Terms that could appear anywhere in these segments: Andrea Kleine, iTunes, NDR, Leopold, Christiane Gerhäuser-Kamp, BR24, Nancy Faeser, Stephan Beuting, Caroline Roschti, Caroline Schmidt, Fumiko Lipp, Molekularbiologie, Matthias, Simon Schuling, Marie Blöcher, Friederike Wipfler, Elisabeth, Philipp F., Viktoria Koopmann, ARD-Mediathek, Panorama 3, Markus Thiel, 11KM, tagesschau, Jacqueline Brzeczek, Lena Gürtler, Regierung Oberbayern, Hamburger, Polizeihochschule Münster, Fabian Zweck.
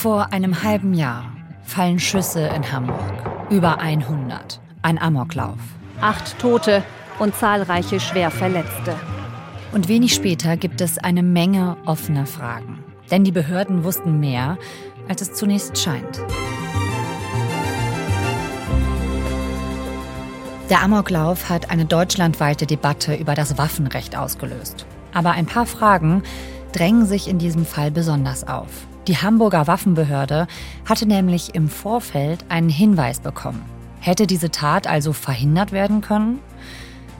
Vor einem halben Jahr fallen Schüsse in Hamburg. Über 100. Ein Amoklauf. 8 Tote und zahlreiche schwer Verletzte. Und wenig später gibt es eine Menge offener Fragen. Denn die Behörden wussten mehr, als es zunächst scheint. Der Amoklauf hat eine deutschlandweite Debatte über das Waffenrecht ausgelöst. Aber ein paar Fragen drängen sich in diesem Fall besonders auf. Die Hamburger Waffenbehörde hatte nämlich im Vorfeld einen Hinweis bekommen. Hätte diese Tat also verhindert werden können?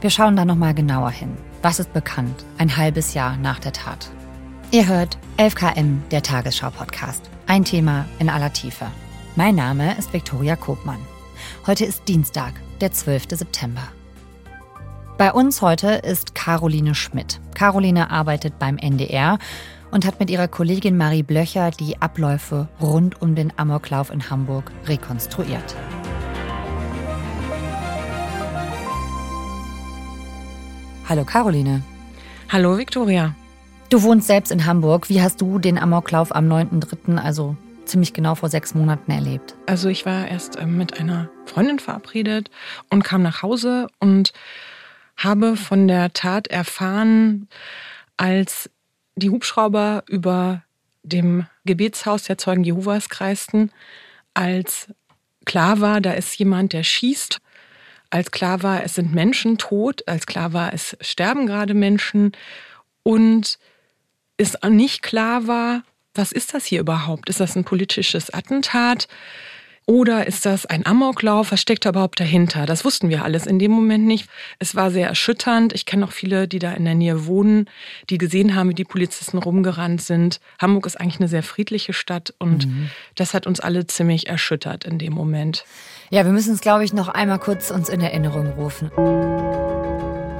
Wir schauen da nochmal genauer hin. Was ist bekannt, ein halbes Jahr nach der Tat? Ihr hört 11KM, der Tagesschau-Podcast. Ein Thema in aller Tiefe. Mein Name ist Viktoria Koopmann. Heute ist Dienstag, der 12. September. Bei uns heute ist Caroline Schmidt. Caroline arbeitet beim NDR und hat mit ihrer Kollegin Marie Blöcher die Abläufe rund um den Amoklauf in Hamburg rekonstruiert. Hallo Caroline. Hallo Viktoria. Du wohnst selbst in Hamburg. Wie hast du den Amoklauf am 9.3., also ziemlich genau vor 6 Monaten, erlebt? Also ich war erst mit einer Freundin verabredet und kam nach Hause und habe von der Tat erfahren, als die Hubschrauber über dem Gebetshaus der Zeugen Jehovas kreisten, als klar war, da ist jemand, der schießt, als klar war, es sind Menschen tot, als klar war, es sterben gerade Menschen und es nicht klar war, was ist das hier überhaupt? Ist das ein politisches Attentat oder ist das ein Amoklauf? Was steckt da überhaupt dahinter? Das wussten wir alles in dem Moment nicht. Es war sehr erschütternd. Ich kenne auch viele, die da in der Nähe wohnen, die gesehen haben, wie die Polizisten rumgerannt sind. Hamburg ist eigentlich eine sehr friedliche Stadt und das hat uns alle ziemlich erschüttert in dem Moment. Ja, wir müssen es, glaube ich, noch einmal kurz uns in Erinnerung rufen.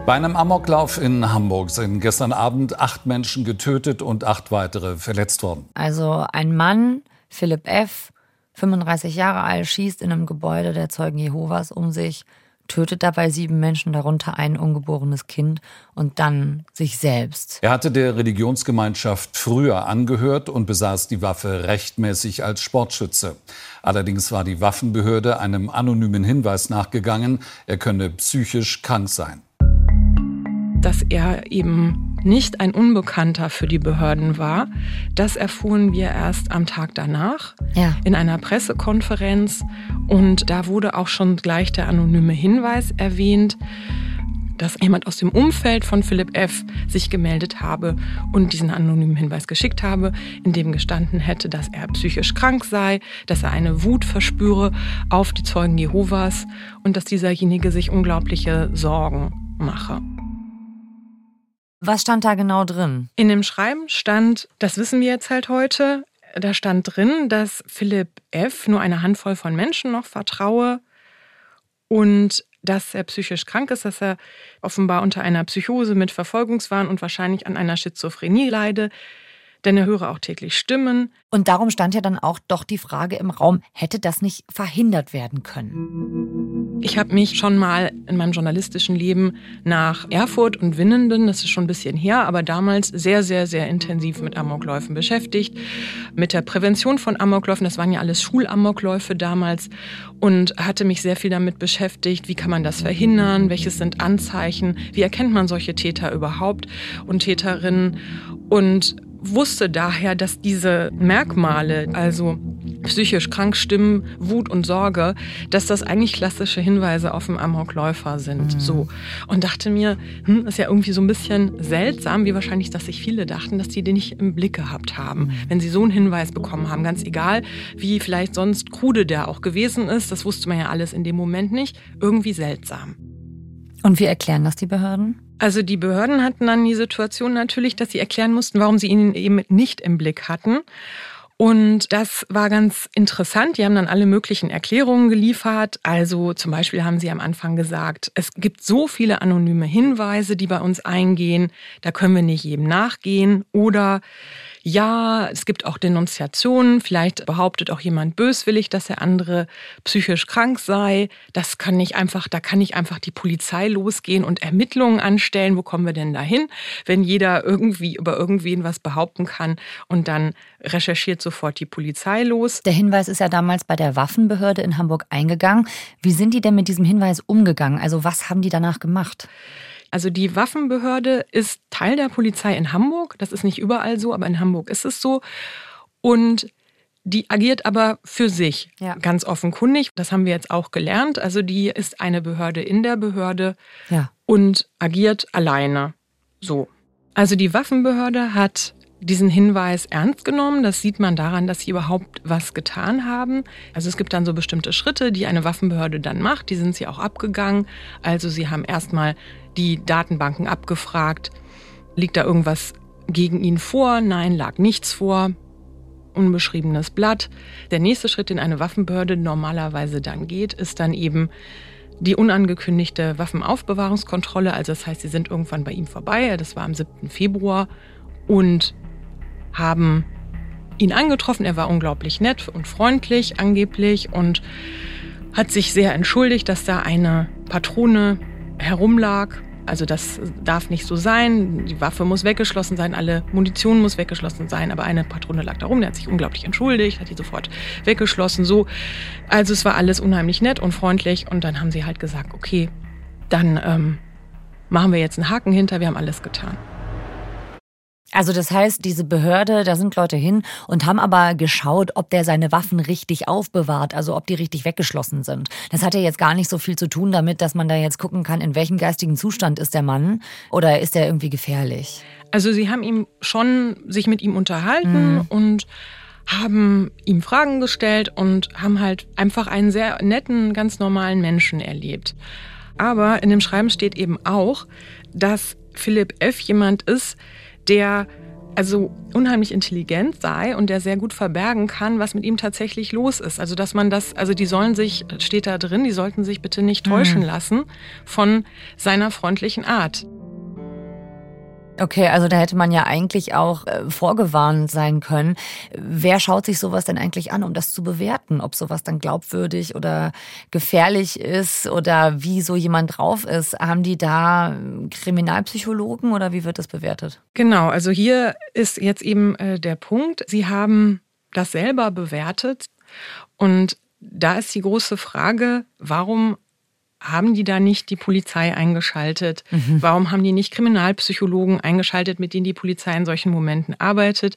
Bei einem Amoklauf in Hamburg sind gestern Abend 8 Menschen getötet und 8 weitere verletzt worden. Also ein Mann, Philipp F., 35 Jahre alt, schießt in einem Gebäude der Zeugen Jehovas um sich, tötet dabei 7 Menschen, darunter ein ungeborenes Kind und dann sich selbst. Er hatte der Religionsgemeinschaft früher angehört und besaß die Waffe rechtmäßig als Sportschütze. Allerdings war die Waffenbehörde einem anonymen Hinweis nachgegangen, er könne psychisch krank sein. Dass er eben nicht ein Unbekannter für die Behörden war, das erfuhren wir erst am Tag danach, in einer Pressekonferenz. Und da wurde auch schon gleich der anonyme Hinweis erwähnt, dass jemand aus dem Umfeld von Philipp F. sich gemeldet habe und diesen anonymen Hinweis geschickt habe, in dem gestanden hätte, dass er psychisch krank sei, dass er eine Wut verspüre auf die Zeugen Jehovas und dass dieserjenige sich unglaubliche Sorgen mache. Was stand da genau drin? In dem Schreiben stand, das wissen wir jetzt halt heute, da stand drin, dass Philipp F. nur einer Handvoll von Menschen noch vertraue und dass er psychisch krank ist, dass er offenbar unter einer Psychose mit Verfolgungswahn und wahrscheinlich an einer Schizophrenie leide, denn er höre auch täglich Stimmen. Und darum stand ja dann auch doch die Frage im Raum, hätte das nicht verhindert werden können? Ich habe mich schon mal in meinem journalistischen Leben nach Erfurt und Winnenden, das ist schon ein bisschen her, aber damals sehr, sehr, sehr intensiv mit Amokläufen beschäftigt, mit der Prävention von Amokläufen, das waren ja alles Schulamokläufe damals und hatte mich sehr viel damit beschäftigt, wie kann man das verhindern, welches sind Anzeichen, wie erkennt man solche Täter überhaupt und Täterinnen und wusste daher, dass diese Merkmale, also psychisch krank, Stimmen, Wut und Sorge, dass das eigentlich klassische Hinweise auf einen Amokläufer sind. So. Und dachte mir, ist ja irgendwie so ein bisschen seltsam, wie wahrscheinlich, dass sich viele dachten, dass die den nicht im Blick gehabt haben, wenn sie so einen Hinweis bekommen haben. Ganz egal, wie vielleicht sonst krude der auch gewesen ist, das wusste man ja alles in dem Moment nicht. Irgendwie seltsam. Und wie erklären das die Behörden? Also die Behörden hatten dann die Situation natürlich, dass sie erklären mussten, warum sie ihn eben nicht im Blick hatten. Und das war ganz interessant. Die haben dann alle möglichen Erklärungen geliefert. Also zum Beispiel haben sie am Anfang gesagt, es gibt so viele anonyme Hinweise, die bei uns eingehen. Da können wir nicht jedem nachgehen. Oder ja, es gibt auch Denunziationen, vielleicht behauptet auch jemand böswillig, dass der andere psychisch krank sei. Das kann nicht einfach, da kann nicht einfach die Polizei losgehen und Ermittlungen anstellen. Wo kommen wir denn dahin, wenn jeder irgendwie über irgendwen was behaupten kann und dann recherchiert sofort die Polizei los? Der Hinweis ist ja damals bei der Waffenbehörde in Hamburg eingegangen. Wie sind die denn mit diesem Hinweis umgegangen? Also was haben die danach gemacht? Also die Waffenbehörde ist Teil der Polizei in Hamburg. Das ist nicht überall so, aber in Hamburg ist es so. Und die agiert aber für sich, ja, ganz offenkundig. Das haben wir jetzt auch gelernt. Also die ist eine Behörde in der Behörde, ja, und agiert alleine. So. Also die Waffenbehörde hat diesen Hinweis ernst genommen. Das sieht man daran, dass sie überhaupt was getan haben. Also es gibt dann so bestimmte Schritte, die eine Waffenbehörde dann macht. Die sind sie auch abgegangen. Also sie haben erstmal die Datenbanken abgefragt. Liegt da irgendwas gegen ihn vor? Nein, lag nichts vor. Unbeschriebenes Blatt. Der nächste Schritt, den eine Waffenbehörde normalerweise dann geht, ist dann eben die unangekündigte Waffenaufbewahrungskontrolle. Also das heißt, sie sind irgendwann bei ihm vorbei. Das war am 7. Februar. Und haben ihn angetroffen. Er war unglaublich nett und freundlich angeblich und hat sich sehr entschuldigt, dass da eine Patrone herumlag. Also das darf nicht so sein. Die Waffe muss weggeschlossen sein, alle Munition muss weggeschlossen sein. Aber eine Patrone lag da rum. Der hat sich unglaublich entschuldigt, hat die sofort weggeschlossen. So. Also es war alles unheimlich nett und freundlich. Und dann haben sie halt gesagt, okay, dann machen wir jetzt einen Haken hinter. Wir haben alles getan. Also das heißt, diese Behörde, da sind Leute hin und haben aber geschaut, ob der seine Waffen richtig aufbewahrt, also ob die richtig weggeschlossen sind. Das hat ja jetzt gar nicht so viel zu tun damit, dass man da jetzt gucken kann, in welchem geistigen Zustand ist der Mann oder ist der irgendwie gefährlich. Also sie haben ihm schon sich mit ihm unterhalten und haben ihm Fragen gestellt und haben halt einfach einen sehr netten, ganz normalen Menschen erlebt. Aber in dem Schreiben steht eben auch, dass Philipp F. jemand ist, der also unheimlich intelligent sei und der sehr gut verbergen kann, was mit ihm tatsächlich los ist. Also dass man das, also die sollen sich, steht da drin, die sollten sich bitte nicht täuschen lassen von seiner freundlichen Art. Okay, also da hätte man ja eigentlich auch vorgewarnt sein können. Wer schaut sich sowas denn eigentlich an, um das zu bewerten? Ob sowas dann glaubwürdig oder gefährlich ist oder wie so jemand drauf ist? Haben die da Kriminalpsychologen oder wie wird das bewertet? Genau, also hier ist jetzt eben der Punkt. Sie haben das selber bewertet und da ist die große Frage, warum haben die da nicht die Polizei eingeschaltet? Warum haben die nicht Kriminalpsychologen eingeschaltet, mit denen die Polizei in solchen Momenten arbeitet?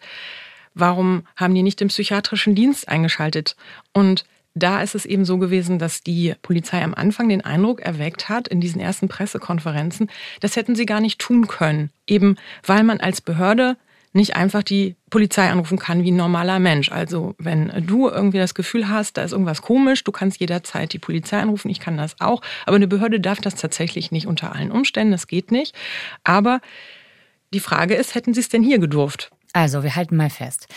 Warum haben die nicht den psychiatrischen Dienst eingeschaltet? Und da ist es eben so gewesen, dass die Polizei am Anfang den Eindruck erweckt hat, in diesen ersten Pressekonferenzen, das hätten sie gar nicht tun können. Eben weil man als Behörde nicht einfach die Polizei anrufen kann wie ein normaler Mensch. Also wenn du irgendwie das Gefühl hast, da ist irgendwas komisch, du kannst jederzeit die Polizei anrufen, ich kann das auch. Aber eine Behörde darf das tatsächlich nicht unter allen Umständen, das geht nicht. Aber die Frage ist, hätten sie es denn hier gedurft? Also wir halten mal fest.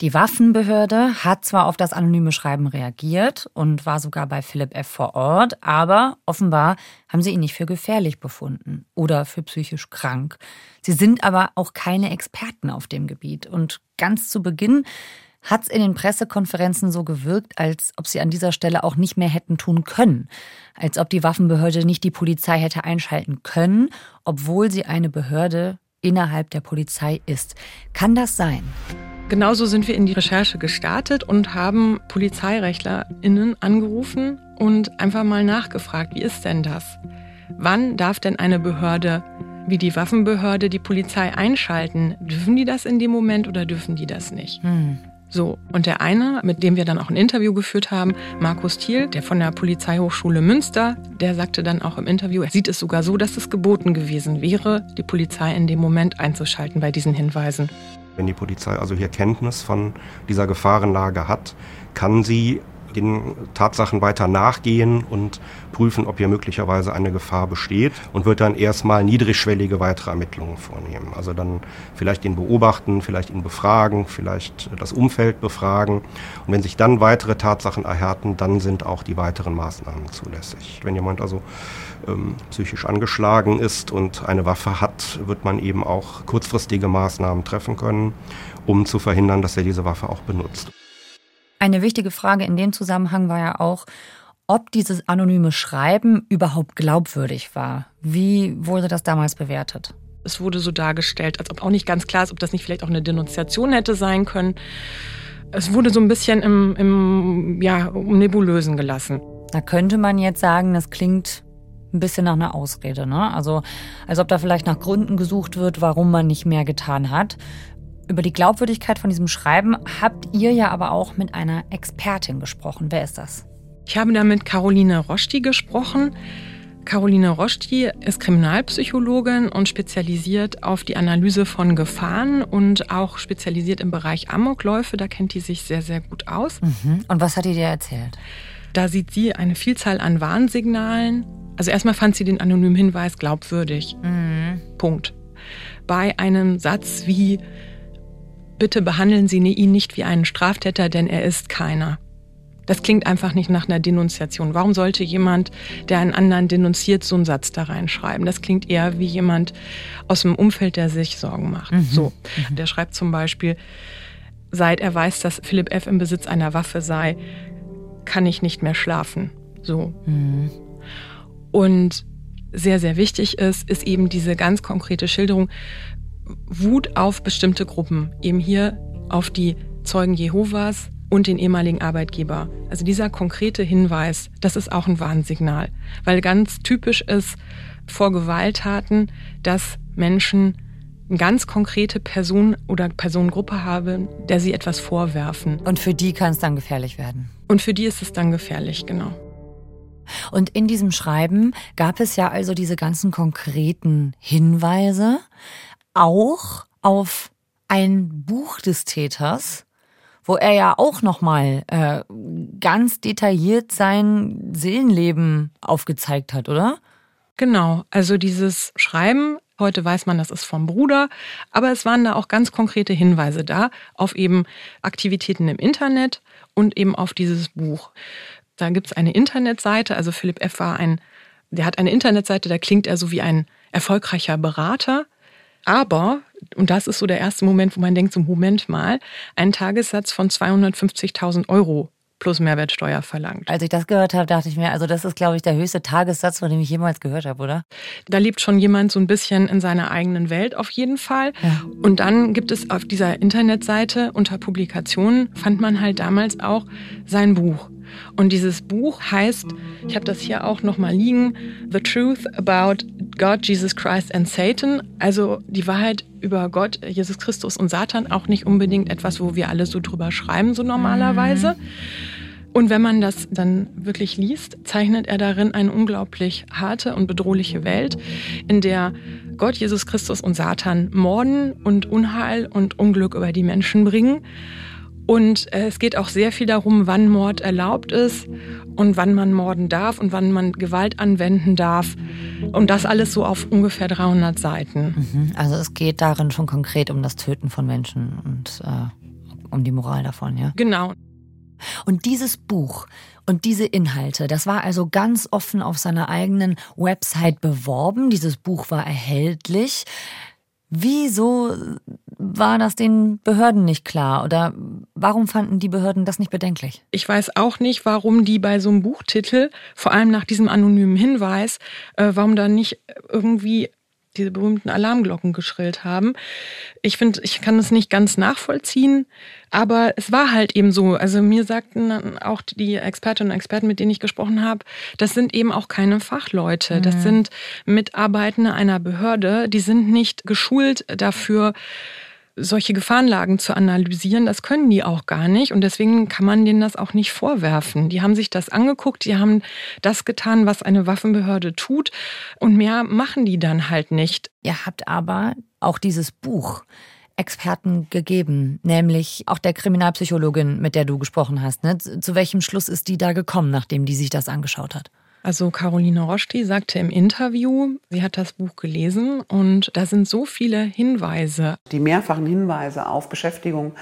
Die Waffenbehörde hat zwar auf das anonyme Schreiben reagiert und war sogar bei Philipp F. vor Ort, aber offenbar haben sie ihn nicht für gefährlich befunden oder für psychisch krank. Sie sind aber auch keine Experten auf dem Gebiet. Und ganz zu Beginn hat es in den Pressekonferenzen so gewirkt, als ob sie an dieser Stelle auch nicht mehr hätten tun können. Als ob die Waffenbehörde nicht die Polizei hätte einschalten können, obwohl sie eine Behörde innerhalb der Polizei ist. Kann das sein? Genauso sind wir in die Recherche gestartet und haben PolizeirechtlerInnen angerufen und einfach mal nachgefragt, wie ist denn das? Wann darf denn eine Behörde wie die Waffenbehörde die Polizei einschalten? Dürfen die das in dem Moment oder dürfen die das nicht? So, und der eine, mit dem wir dann auch ein Interview geführt haben, Markus Thiel, der von der Polizeihochschule Münster, der sagte dann auch im Interview, er sieht es sogar so, dass es geboten gewesen wäre, die Polizei in dem Moment einzuschalten bei diesen Hinweisen. Wenn die Polizei also hier Kenntnis von dieser Gefahrenlage hat, kann sie den Tatsachen weiter nachgehen und prüfen, ob hier möglicherweise eine Gefahr besteht, und wird dann erstmal niedrigschwellige weitere Ermittlungen vornehmen. Also dann vielleicht ihn beobachten, vielleicht ihn befragen, vielleicht das Umfeld befragen. Und wenn sich dann weitere Tatsachen erhärten, dann sind auch die weiteren Maßnahmen zulässig. Wenn jemand also psychisch angeschlagen ist und eine Waffe hat, wird man eben auch kurzfristige Maßnahmen treffen können, um zu verhindern, dass er diese Waffe auch benutzt. Eine wichtige Frage in dem Zusammenhang war ja auch, ob dieses anonyme Schreiben überhaupt glaubwürdig war. Wie wurde das damals bewertet? Es wurde so dargestellt, als ob auch nicht ganz klar ist, ob das nicht vielleicht auch eine Denunziation hätte sein können. Es wurde so ein bisschen im Nebulösen gelassen. Da könnte man jetzt sagen, das klingt ein bisschen nach einer Ausrede, ne? Also als ob da vielleicht nach Gründen gesucht wird, warum man nicht mehr getan hat. Über die Glaubwürdigkeit von diesem Schreiben habt ihr ja aber auch mit einer Expertin gesprochen. Wer ist das? Ich habe da mit Caroline Roschti gesprochen. Caroline Roschti ist Kriminalpsychologin und spezialisiert auf die Analyse von Gefahren und auch spezialisiert im Bereich Amokläufe. Da kennt die sich sehr, sehr gut aus. Mhm. Und was hat die dir erzählt? Da sieht sie eine Vielzahl an Warnsignalen. Also erstmal fand sie den anonymen Hinweis glaubwürdig. Mhm. Punkt. Bei einem Satz wie: Bitte behandeln Sie ihn nicht wie einen Straftäter, denn er ist keiner. Das klingt einfach nicht nach einer Denunziation. Warum sollte jemand, der einen anderen denunziert, so einen Satz da reinschreiben? Das klingt eher wie jemand aus dem Umfeld, der sich Sorgen macht. Mhm. So, der schreibt zum Beispiel: Seit er weiß, dass Philipp F. im Besitz einer Waffe sei, kann ich nicht mehr schlafen. So. Mhm. Und sehr, sehr wichtig ist eben diese ganz konkrete Schilderung, Wut auf bestimmte Gruppen, eben hier auf die Zeugen Jehovas und den ehemaligen Arbeitgeber. Also dieser konkrete Hinweis, das ist auch ein Warnsignal, weil ganz typisch ist vor Gewalttaten, dass Menschen eine ganz konkrete Person oder Personengruppe haben, der sie etwas vorwerfen. Und für die kann es dann gefährlich werden. Und für die ist es dann gefährlich, genau. Und in diesem Schreiben gab es ja also diese ganzen konkreten Hinweise, auch auf ein Buch des Täters, wo er ja auch nochmal ganz detailliert sein Seelenleben aufgezeigt hat, oder? Genau, also dieses Schreiben, heute weiß man, das ist vom Bruder, aber es waren da auch ganz konkrete Hinweise da auf eben Aktivitäten im Internet und eben auf dieses Buch. Da gibt es eine Internetseite, also Philipp F. der hat eine Internetseite, da klingt er so wie ein erfolgreicher Berater. Aber, und das ist so der erste Moment, wo man denkt, so Moment mal, einen Tagessatz von 250.000 € plus Mehrwertsteuer verlangt. Als ich das gehört habe, dachte ich mir, also das ist, glaube ich, der höchste Tagessatz, von dem ich jemals gehört habe, oder? Da lebt schon jemand so ein bisschen in seiner eigenen Welt auf jeden Fall. Ja. Und dann gibt es auf dieser Internetseite unter Publikationen, fand man halt damals auch sein Buch. Und dieses Buch heißt, ich habe das hier auch nochmal liegen, The Truth About God, Jesus Christ and Satan. Also die Wahrheit über Gott, Jesus Christus und Satan, auch nicht unbedingt etwas, wo wir alle so drüber schreiben, so normalerweise. Und wenn man das dann wirklich liest, zeichnet er darin eine unglaublich harte und bedrohliche Welt, in der Gott, Jesus Christus und Satan morden und Unheil und Unglück über die Menschen bringen. Und es geht auch sehr viel darum, wann Mord erlaubt ist und wann man morden darf und wann man Gewalt anwenden darf. Und das alles so auf ungefähr 300 Seiten. Also es geht darin schon konkret um das Töten von Menschen und um die Moral davon, ja? Genau. Und dieses Buch und diese Inhalte, das war also ganz offen auf seiner eigenen Website beworben. Dieses Buch war erhältlich. Wieso war das den Behörden nicht klar? Oder warum fanden die Behörden das nicht bedenklich? Ich weiß auch nicht, warum die bei so einem Buchtitel, vor allem nach diesem anonymen Hinweis, warum da nicht irgendwie diese berühmten Alarmglocken geschrillt haben. Ich finde, ich kann das nicht ganz nachvollziehen, aber es war halt eben so. Also mir sagten auch die Expertinnen und Experten, mit denen ich gesprochen habe, das sind eben auch keine Fachleute. Das sind Mitarbeitende einer Behörde, die sind nicht geschult dafür, solche Gefahrenlagen zu analysieren. Das können die auch gar nicht und deswegen kann man denen das auch nicht vorwerfen. Die haben sich das angeguckt, die haben das getan, was eine Waffenbehörde tut, und mehr machen die dann halt nicht. Ihr habt aber auch dieses Buch Experten gegeben, nämlich auch der Kriminalpsychologin, mit der du gesprochen hast. Ne? Zu welchem Schluss ist die da gekommen, nachdem die sich das angeschaut hat? Also Caroline Roschti sagte im Interview, sie hat das Buch gelesen und da sind so viele Hinweise. Die mehrfachen Hinweise auf Beschäftigung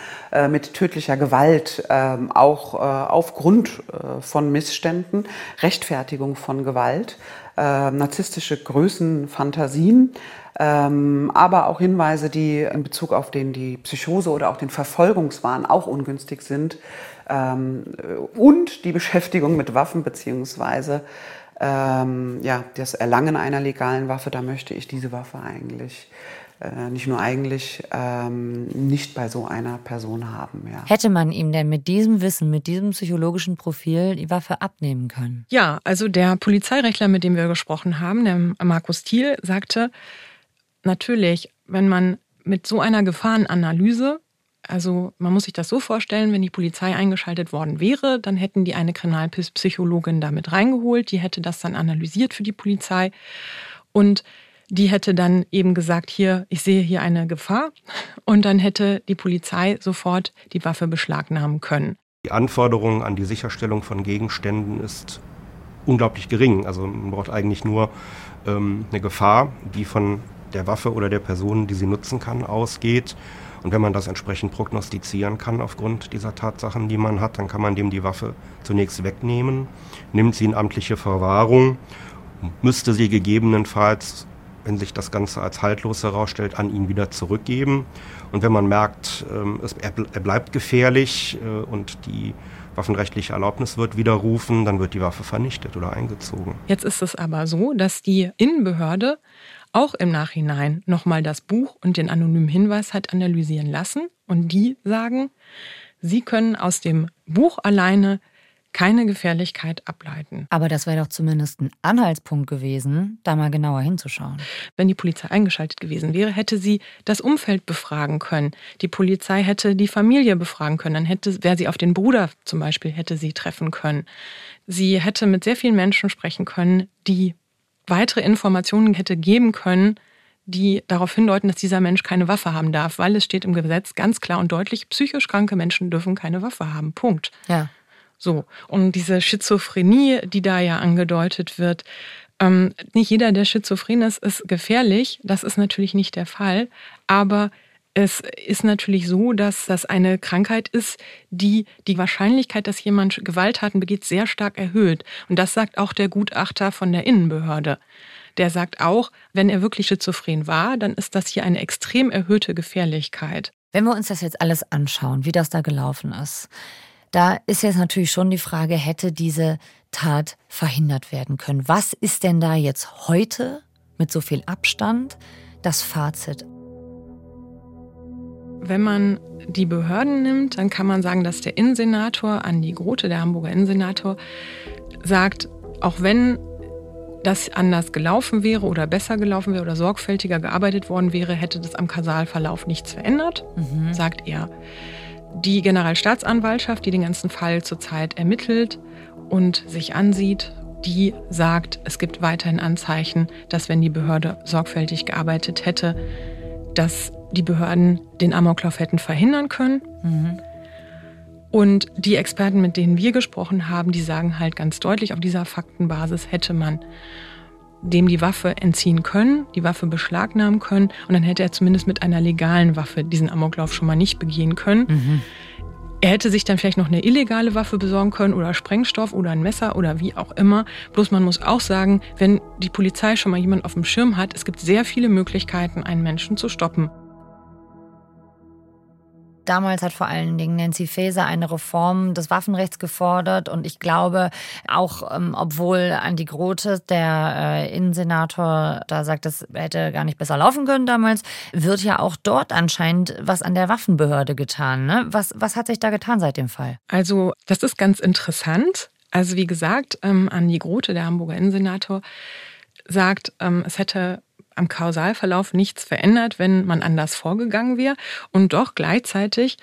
mit tödlicher Gewalt, auch aufgrund von Missständen, Rechtfertigung von Gewalt, narzisstische Größenfantasien, aber auch Hinweise, die in Bezug auf die Psychose oder auch den Verfolgungswahn auch ungünstig sind, und die Beschäftigung mit Waffen beziehungsweise das Erlangen einer legalen Waffe. Da möchte ich diese Waffe eigentlich nicht bei so einer Person haben. Ja. Hätte man ihm denn mit diesem Wissen, mit diesem psychologischen Profil die Waffe abnehmen können? Ja, also der Polizeirechtler, mit dem wir gesprochen haben, der Markus Thiel, sagte, natürlich, wenn man mit so einer Gefahrenanalyse, also man muss sich das so vorstellen, wenn die Polizei eingeschaltet worden wäre, dann hätten die eine Kriminalpsychologin damit reingeholt, die hätte das dann analysiert für die Polizei und die hätte dann eben gesagt, hier, ich sehe hier eine Gefahr, und dann hätte die Polizei sofort die Waffe beschlagnahmen können. Die Anforderung an die Sicherstellung von Gegenständen ist unglaublich gering. Also man braucht eigentlich nur eine Gefahr, die von der Waffe oder der Person, die sie nutzen kann, ausgeht. Und wenn man das entsprechend prognostizieren kann aufgrund dieser Tatsachen, die man hat, dann kann man dem die Waffe zunächst wegnehmen, nimmt sie in amtliche Verwahrung, müsste sie gegebenenfalls, wenn sich das Ganze als haltlos herausstellt, an ihn wieder zurückgeben. Und wenn man merkt, er bleibt gefährlich und die waffenrechtliche Erlaubnis wird widerrufen, dann wird die Waffe vernichtet oder eingezogen. Jetzt ist es aber so, dass die Innenbehörde auch im Nachhinein nochmal das Buch und den anonymen Hinweis hat analysieren lassen. Und die sagen, sie können aus dem Buch alleine keine Gefährlichkeit ableiten. Aber das wäre doch zumindest ein Anhaltspunkt gewesen, da mal genauer hinzuschauen. Wenn die Polizei eingeschaltet gewesen wäre, hätte sie das Umfeld befragen können. Die Polizei hätte die Familie befragen können. Dann wäre sie auf den Bruder zum Beispiel, hätte sie treffen können. Sie hätte mit sehr vielen Menschen sprechen können, die weitere Informationen hätte geben können, die darauf hindeuten, dass dieser Mensch keine Waffe haben darf. Weil es steht im Gesetz ganz klar und deutlich, psychisch kranke Menschen dürfen keine Waffe haben. Punkt. Ja. So, und diese Schizophrenie, die da ja angedeutet wird, nicht jeder, der schizophren ist, ist gefährlich. Das ist natürlich nicht der Fall. Aber es ist natürlich so, dass das eine Krankheit ist, die die Wahrscheinlichkeit, dass jemand Gewalttaten begeht, sehr stark erhöht. Und das sagt auch der Gutachter von der Innenbehörde. Der sagt auch, wenn er wirklich schizophren war, dann ist das hier eine extrem erhöhte Gefährlichkeit. Wenn wir uns das jetzt alles anschauen, wie das da gelaufen ist, da ist jetzt natürlich schon die Frage, hätte diese Tat verhindert werden können? Was ist denn da jetzt heute mit so viel Abstand das Fazit? Wenn man die Behörden nimmt, dann kann man sagen, dass der Innensenator Andy Grote, der Hamburger Innensenator, sagt, auch wenn das anders gelaufen wäre oder besser gelaufen wäre oder sorgfältiger gearbeitet worden wäre, hätte das am Kausalverlauf nichts verändert, sagt er. Die Generalstaatsanwaltschaft, die den ganzen Fall zurzeit ermittelt und sich ansieht, die sagt, es gibt weiterhin Anzeichen, dass, wenn die Behörde sorgfältig gearbeitet hätte, dass die Behörden den Amoklauf hätten verhindern können. Mhm. Und die Experten, mit denen wir gesprochen haben, die sagen halt ganz deutlich, auf dieser Faktenbasis hätte man dem die Waffe entziehen können, die Waffe beschlagnahmen können, und dann hätte er zumindest mit einer legalen Waffe diesen Amoklauf schon mal nicht begehen können. Mhm. Er hätte sich dann vielleicht noch eine illegale Waffe besorgen können oder Sprengstoff oder ein Messer oder wie auch immer. Bloß man muss auch sagen, wenn die Polizei schon mal jemanden auf dem Schirm hat, es gibt sehr viele Möglichkeiten, einen Menschen zu stoppen. Damals hat vor allen Dingen Nancy Faeser eine Reform des Waffenrechts gefordert. Und ich glaube, auch obwohl Andy Grote, der Innensenator, da sagt, das hätte gar nicht besser laufen können damals, wird ja auch dort anscheinend was an der Waffenbehörde getan. Ne? Was hat sich da getan seit dem Fall? Also das ist ganz interessant. Also wie gesagt, Andy Grote, der Hamburger Innensenator, sagt, es hätte am Kausalverlauf nichts verändert, wenn man anders vorgegangen wäre. Und doch gleichzeitig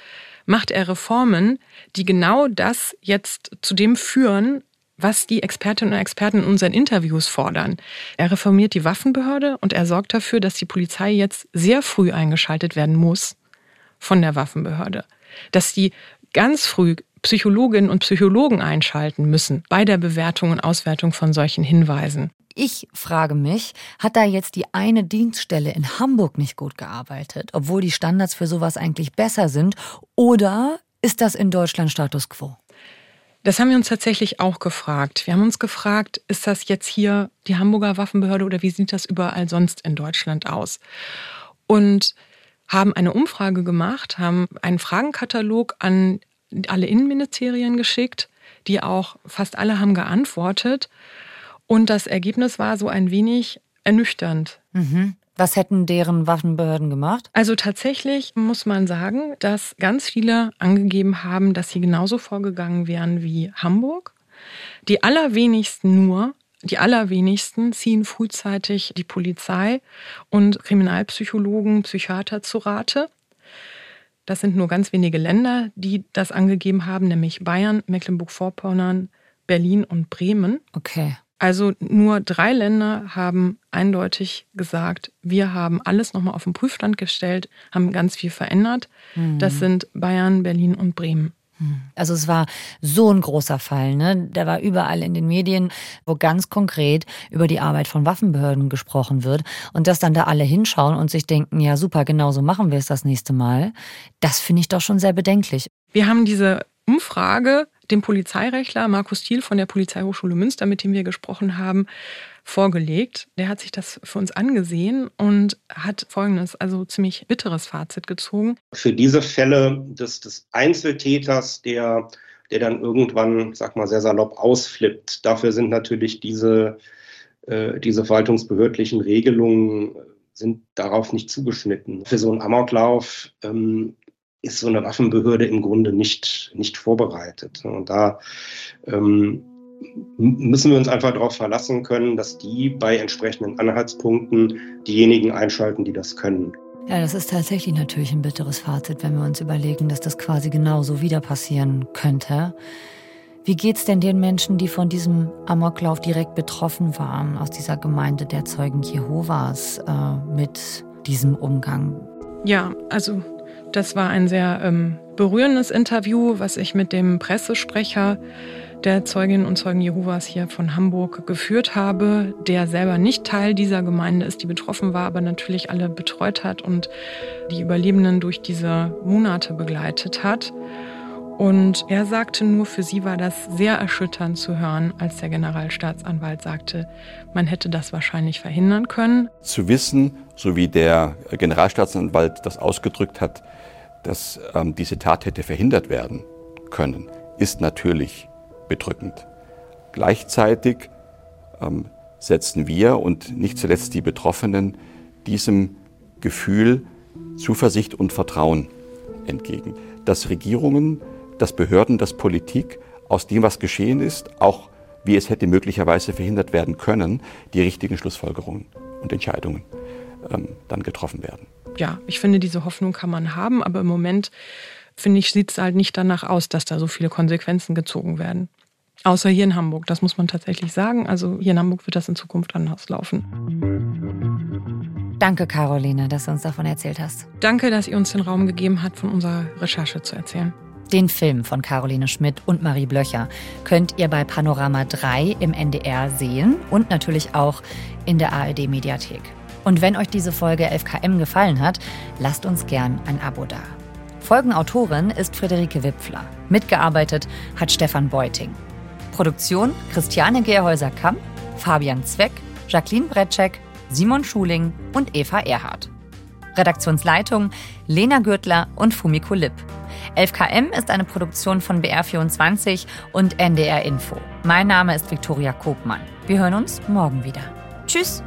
macht er Reformen, die genau das jetzt zu dem führen, was die Expertinnen und Experten in unseren Interviews fordern. Er reformiert die Waffenbehörde und er sorgt dafür, dass die Polizei jetzt sehr früh eingeschaltet werden muss. von der Waffenbehörde. Dass die ganz früh Psychologinnen und Psychologen einschalten müssen bei der Bewertung und Auswertung von solchen Hinweisen. Ich frage mich, hat da jetzt die eine Dienststelle in Hamburg nicht gut gearbeitet, obwohl die Standards für sowas eigentlich besser sind? Oder ist das in Deutschland Status quo? Das haben wir uns tatsächlich auch gefragt. Wir haben uns gefragt, ist das jetzt hier die Hamburger Waffenbehörde oder wie sieht das überall sonst in Deutschland aus? Und haben eine Umfrage gemacht, haben einen Fragenkatalog an alle Innenministerien geschickt, die auch fast alle haben geantwortet. Und das Ergebnis war so ein wenig ernüchternd. Mhm. Was hätten deren Waffenbehörden gemacht? Also tatsächlich muss man sagen, dass ganz viele angegeben haben, dass sie genauso vorgegangen wären wie Hamburg. Die allerwenigsten ziehen frühzeitig die Polizei und Kriminalpsychologen, Psychiater zu Rate. Das sind nur ganz wenige Länder, die das angegeben haben, nämlich Bayern, Mecklenburg-Vorpommern, Berlin und Bremen. Okay. Also nur 3 Länder haben eindeutig gesagt, wir haben alles nochmal auf den Prüfstand gestellt, haben ganz viel verändert. Das sind Bayern, Berlin und Bremen. Also es war so ein großer Fall, ne? Der war überall in den Medien, wo ganz konkret über die Arbeit von Waffenbehörden gesprochen wird. Und dass dann da alle hinschauen und sich denken, ja super, genau so machen wir es das nächste Mal. Das finde ich doch schon sehr bedenklich. Wir haben diese Umfrage dem Polizeirechtler Markus Thiel von der Polizeihochschule Münster, mit dem wir gesprochen haben, vorgelegt. Der hat sich das für uns angesehen und hat folgendes, also ziemlich bitteres Fazit gezogen. Für diese Fälle des Einzeltäters, der dann irgendwann, sag mal, sehr salopp ausflippt, dafür sind natürlich diese verwaltungsbehördlichen Regelungen sind darauf nicht zugeschnitten. Für so einen Amoklauf ist so eine Waffenbehörde im Grunde nicht vorbereitet. Und da müssen wir uns einfach darauf verlassen können, dass die bei entsprechenden Anhaltspunkten diejenigen einschalten, die das können. Ja, das ist tatsächlich natürlich ein bitteres Fazit, wenn wir uns überlegen, dass das quasi genauso wieder passieren könnte. Wie geht's denn den Menschen, die von diesem Amoklauf direkt betroffen waren, aus dieser Gemeinde der Zeugen Jehovas, mit diesem Umgang? Ja, also das war ein sehr berührendes Interview, was ich mit dem Pressesprecher der Zeuginnen und Zeugen Jehovas hier von Hamburg geführt habe, der selber nicht Teil dieser Gemeinde ist, die betroffen war, aber natürlich alle betreut hat und die Überlebenden durch diese Monate begleitet hat. Und er sagte nur, für sie war das sehr erschütternd zu hören, als der Generalstaatsanwalt sagte, man hätte das wahrscheinlich verhindern können. Zu wissen, so wie der Generalstaatsanwalt das ausgedrückt hat, dass diese Tat hätte verhindert werden können, ist natürlich bedrückend. Gleichzeitig setzen wir und nicht zuletzt die Betroffenen diesem Gefühl Zuversicht und Vertrauen entgegen, dass Regierungen, dass Behörden, dass Politik aus dem, was geschehen ist, auch wie es hätte möglicherweise verhindert werden können, die richtigen Schlussfolgerungen und Entscheidungen dann getroffen werden. Ja, ich finde, diese Hoffnung kann man haben, aber im Moment, finde ich, sieht es halt nicht danach aus, dass da so viele Konsequenzen gezogen werden. Außer hier in Hamburg, das muss man tatsächlich sagen. Also hier in Hamburg wird das in Zukunft anders laufen. Danke, Caroline, dass du uns davon erzählt hast. Danke, dass ihr uns den Raum gegeben habt, von unserer Recherche zu erzählen. Den Film von Caroline Schmidt und Marie Blöcher könnt ihr bei Panorama 3 im NDR sehen und natürlich auch in der ARD-Mediathek. Und wenn euch diese Folge 11KM gefallen hat, lasst uns gern ein Abo da. Folgenautorin ist Friederike Wipfler. Mitgearbeitet hat Stephan Beuting. Produktion Christiane Gerhäuser-Kamp, Fabian Zweck, Jacqueline Brzeczek, Simon Schuling und Eva Erhardt. Redaktionsleitung Lena Gürtler und Fumiko Lipp. 11KM ist eine Produktion von BR24 und NDR Info. Mein Name ist Viktoria Koopmann. Wir hören uns morgen wieder. Tschüss!